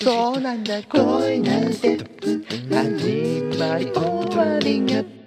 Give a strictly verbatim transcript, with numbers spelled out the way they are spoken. そうなんだ、恋なんて始まり終わりが